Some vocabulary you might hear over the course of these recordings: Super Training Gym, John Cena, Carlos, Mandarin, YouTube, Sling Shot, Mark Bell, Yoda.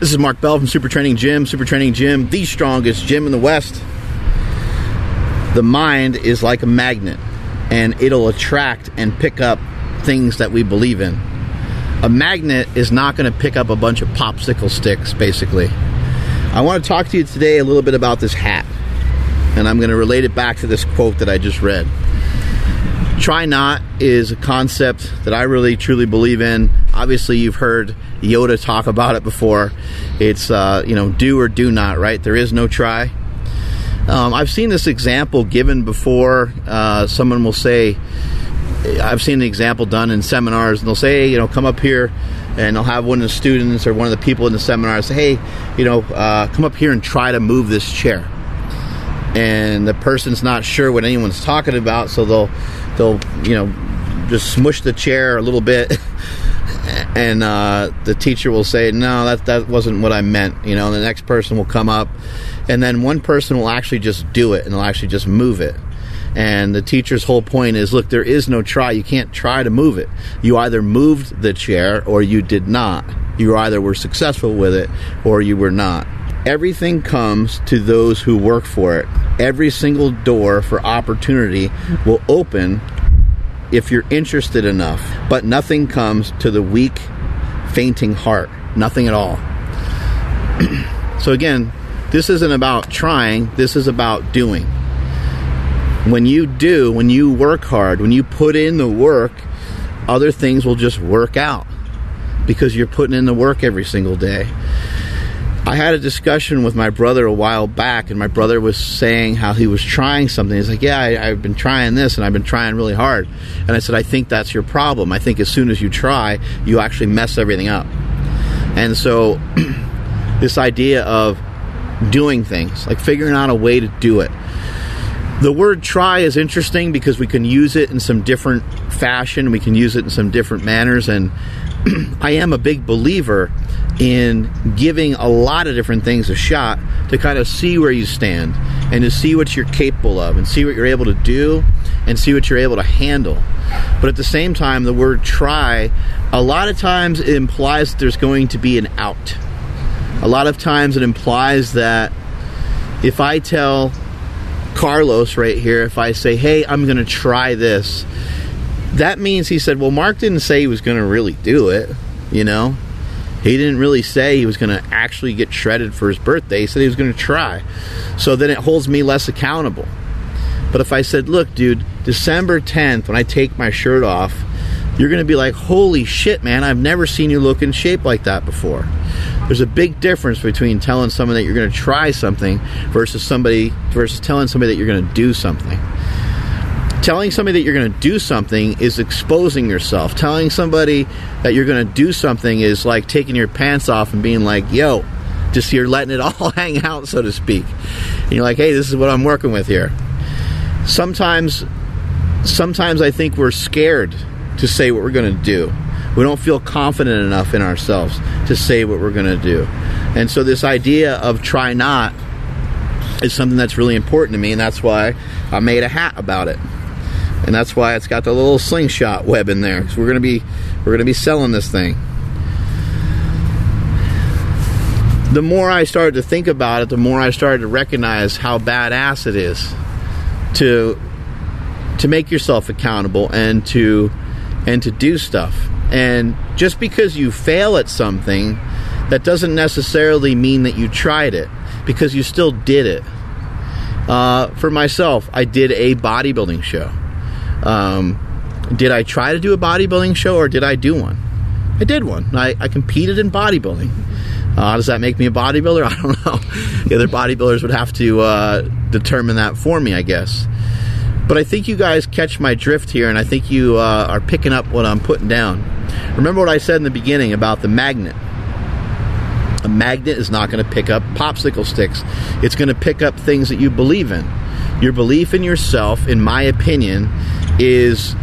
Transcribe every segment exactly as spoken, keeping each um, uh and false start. This is Mark Bell from Super Training Gym. Super Training Gym, the strongest gym in the West. The mind is like a magnet, and it'll attract and pick up things that we believe in. A magnet is not going to pick up a bunch of popsicle sticks, basically. I want to talk to you today a little bit about this hat, and I'm going to relate it back to this quote that I just read. Try not is a concept that I really truly believe in. Obviously, you've heard Yoda talk about it before. It's uh, you know, do or do not, right? There is no try. Um, I've seen this example given before. Uh, someone will say, I've seen the example done in seminars, and they'll say, hey, you know, come up here, and they'll have one of the students or one of the people in the seminar say, hey, you know, uh, come up here and try to move this chair. And the person's not sure what anyone's talking about, so they'll, they'll, you know, just smush the chair a little bit, and uh, the teacher will say, no, that that wasn't what I meant, you know. And the next person will come up, and then one person will actually just do it, and they'll actually just move it. And the teacher's whole point is, look, there is no try. You can't try to move it. You either moved the chair or you did not. You either were successful with it or you were not. Everything comes to those who work for it. Every single door for opportunity will open if you're interested enough. But nothing comes to the weak, fainting heart. Nothing at all. So again, this isn't about trying. This is about doing. When you do, when you work hard, when you put in the work, other things will just work out because you're putting in the work every single day. I had a discussion with my brother a while back, and my brother was saying how he was trying something. He's like, yeah, I, I've been trying this, and I've been trying really hard. And I said, I think that's your problem. I think as soon as you try, you actually mess everything up. And so this idea of doing things, like figuring out a way to do it. The word try is interesting because we can use it in some different fashion. We can use it in some different manners. And I am a big believer in giving a lot of different things a shot to kind of see where you stand and to see what you're capable of and see what you're able to do and see what you're able to handle. But at the same time, the word try, a lot of times it implies that there's going to be an out. A lot of times it implies that if I tell Carlos right here, if I say, hey, I'm going to try this, that means he said, well, Mark didn't say he was going to really do it, you know? He didn't really say he was going to actually get shredded for his birthday. He said he was going to try. So then it holds me less accountable. But if I said, look, dude, December tenth, when I take my shirt off, you're going to be like, holy shit, man, I've never seen you look in shape like that before. There's a big difference between telling someone that you're going to try something versus somebody versus telling somebody that you're going to do something. Telling somebody that you're going to do something is exposing yourself. Telling somebody that you're going to do something is like taking your pants off and being like, yo, just you're letting it all hang out, so to speak. And you're like, hey, this is what I'm working with here. Sometimes, sometimes I think we're scared to say what we're going to do. We don't feel confident enough in ourselves to say what we're going to do. And so this idea of try not is something that's really important to me, and that's why I made a hat about it. And that's why it's got the little slingshot web in there. So we're going to be we're going to be selling this thing. The more I started to think about it, the more I started to recognize how badass it is to to make yourself accountable and to and to do stuff. And just because you fail at something, that doesn't necessarily mean that you tried it, because you still did it. Uh, for myself, I did a bodybuilding show. Um, did I try to do a bodybuilding show, or did I do one? I did one. I, I competed in bodybuilding. Uh, does that make me a bodybuilder? I don't know. The other bodybuilders would have to uh, determine that for me, I guess. But I think you guys catch my drift here, and I think you uh, are picking up what I'm putting down. Remember what I said in the beginning about the magnet. A magnet is not going to pick up popsicle sticks. It's going to pick up things that you believe in. Your belief in yourself, in my opinion, is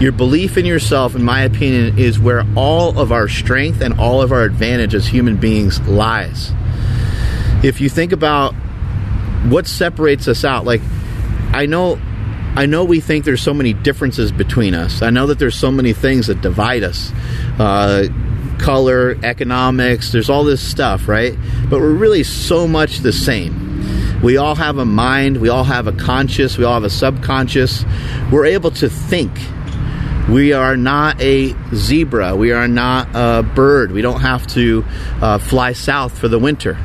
your belief in yourself, in my opinion, is where all of our strength and all of our advantage as human beings lies. If you think about what separates us out, like, I know I know we think there's so many differences between us. I know that there's so many things that divide us. Uh, color, economics, there's all this stuff, right? But we're really so much the same. We all have a mind, we all have a conscious, we all have a subconscious. We're able to think. We are not a zebra, we are not a bird. We don't have to uh, fly south for the winter.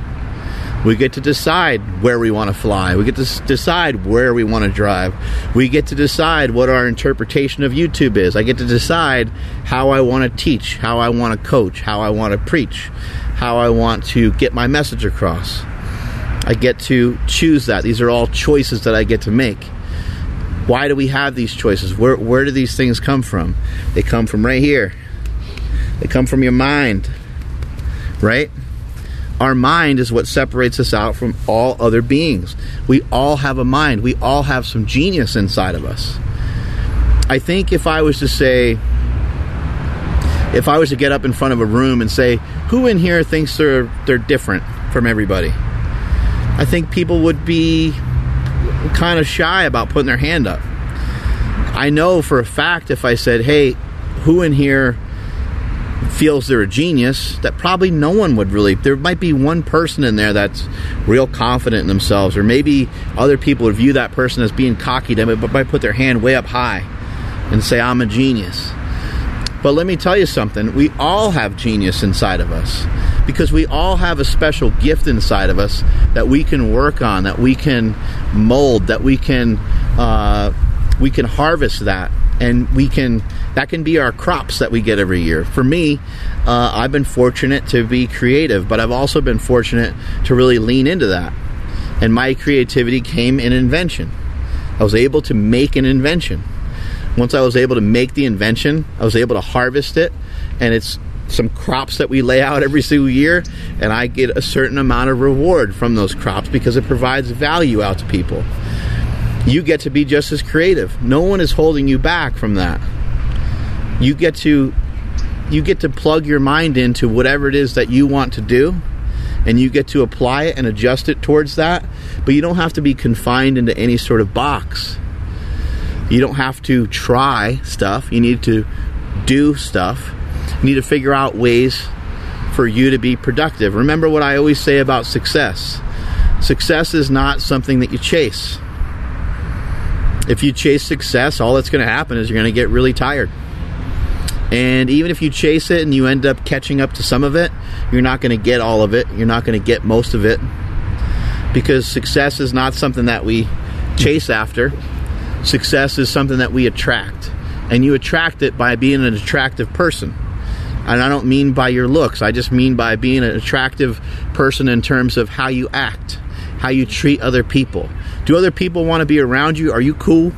We get to decide where we want to fly. We get to decide where we want to drive. We get to decide what our interpretation of YouTube is. I get to decide how I want to teach, how I want to coach, how I want to preach, how I want to get my message across. I get to choose that. These are all choices that I get to make. Why do we have these choices? Where, where do these things come from? They come from right here. They come from your mind, right? Our mind is what separates us out from all other beings. We all have a mind. We all have some genius inside of us. I think if I was to say, if I was to get up in front of a room and say, who in here thinks they're, they're different from everybody? I think people would be kind of shy about putting their hand up. I know for a fact if I said, hey, who in here feels they're a genius, that probably no one would really. There might be one person in there that's real confident in themselves, or maybe other people would view that person as being cocky, but might put their hand way up high and say, I'm a genius. But let me tell you something, we all have genius inside of us, because we all have a special gift inside of us that we can work on, that we can mold, that we can uh, we can harvest that, and we can that can be our crops that we get every year. For me, uh, I've been fortunate to be creative, but I've also been fortunate to really lean into that. And my creativity came in invention. I was able to make an invention. Once I was able to make the invention, I was able to harvest it, and it's some crops that we lay out every single year, and I get a certain amount of reward from those crops because it provides value out to people. You get to be just as creative. No one is holding you back from that. You get to you get to plug your mind into whatever it is that you want to do, and you get to apply it and adjust it towards that, but you don't have to be confined into any sort of box. You don't have to try stuff. You need to do stuff. You need to figure out ways for you to be productive. Remember what I always say about success. Success is not something that you chase. If you chase success, all that's going to happen is you're going to get really tired. And even if you chase it and you end up catching up to some of it, you're not going to get all of it. You're not going to get most of it. Because success is not something that we chase after. Success is something that we attract, and you attract it by being an attractive person. And I don't mean by your looks, I just mean by being an attractive person in terms of how you act, how you treat other people. Do other people want to be around you? Are you cool?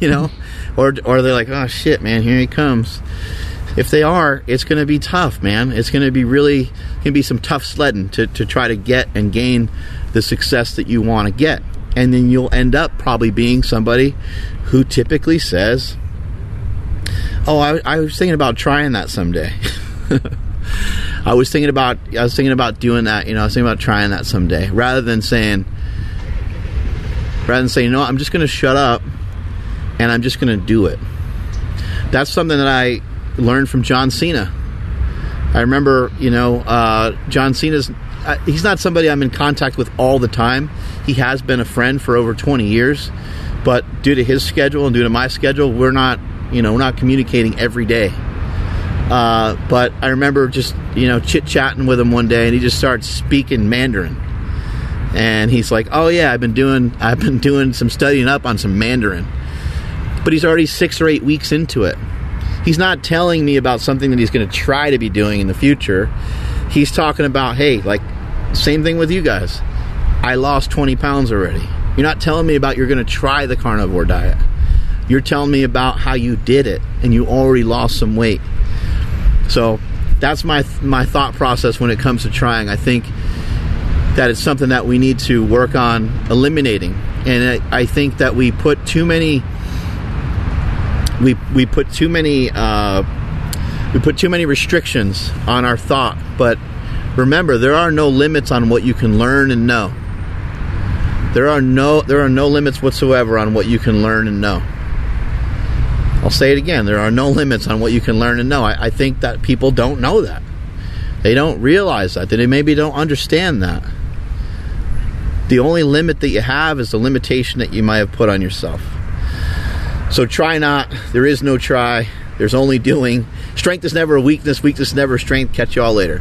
You know, or, or they're like, oh shit, man, here he comes. If they are, it's going to be tough, man. It's going to be really, going to be some tough sledding to, to try to get and gain the success that you want to get. And then you'll end up probably being somebody who typically says, oh, I, I was thinking about trying that someday. I was thinking about I was thinking about doing that, you know, I was thinking about trying that someday. Rather than saying rather than saying, no, I'm just gonna shut up and I'm just gonna do it. That's something that I learned from John Cena. I remember, you know, uh, John Cena's Uh, he's not somebody I'm in contact with all the time. He has been a friend for over twenty years, but due to his schedule and due to my schedule, we're not, you know, we're not communicating every day. Uh, but I remember just, you know, chit-chatting with him one day, and he just started speaking Mandarin. And he's like, "Oh yeah, I've been doing, I've been doing some studying up on some Mandarin." But he's already six or eight weeks into it. He's not telling me about something that he's going to try to be doing in the future. He's talking about, hey, like, same thing with you guys. I lost twenty pounds already. You're not telling me about you're going to try the carnivore diet. You're telling me about how you did it and you already lost some weight. So that's my th- my thought process when it comes to trying. I think that it's something that we need to work on eliminating. And I, I think that we put too many we we put too many uh, we put too many restrictions on our thought, but remember, there are no limits on what you can learn and know. There are no there are no limits whatsoever on what you can learn and know. I'll say it again. There are no limits on what you can learn and know. I, I think that people don't know that. They don't realize that. They maybe don't understand that. The only limit that you have is the limitation that you might have put on yourself. So try not. There is no try. There's only doing. Strength is never a weakness. Weakness is never strength. Catch you all later.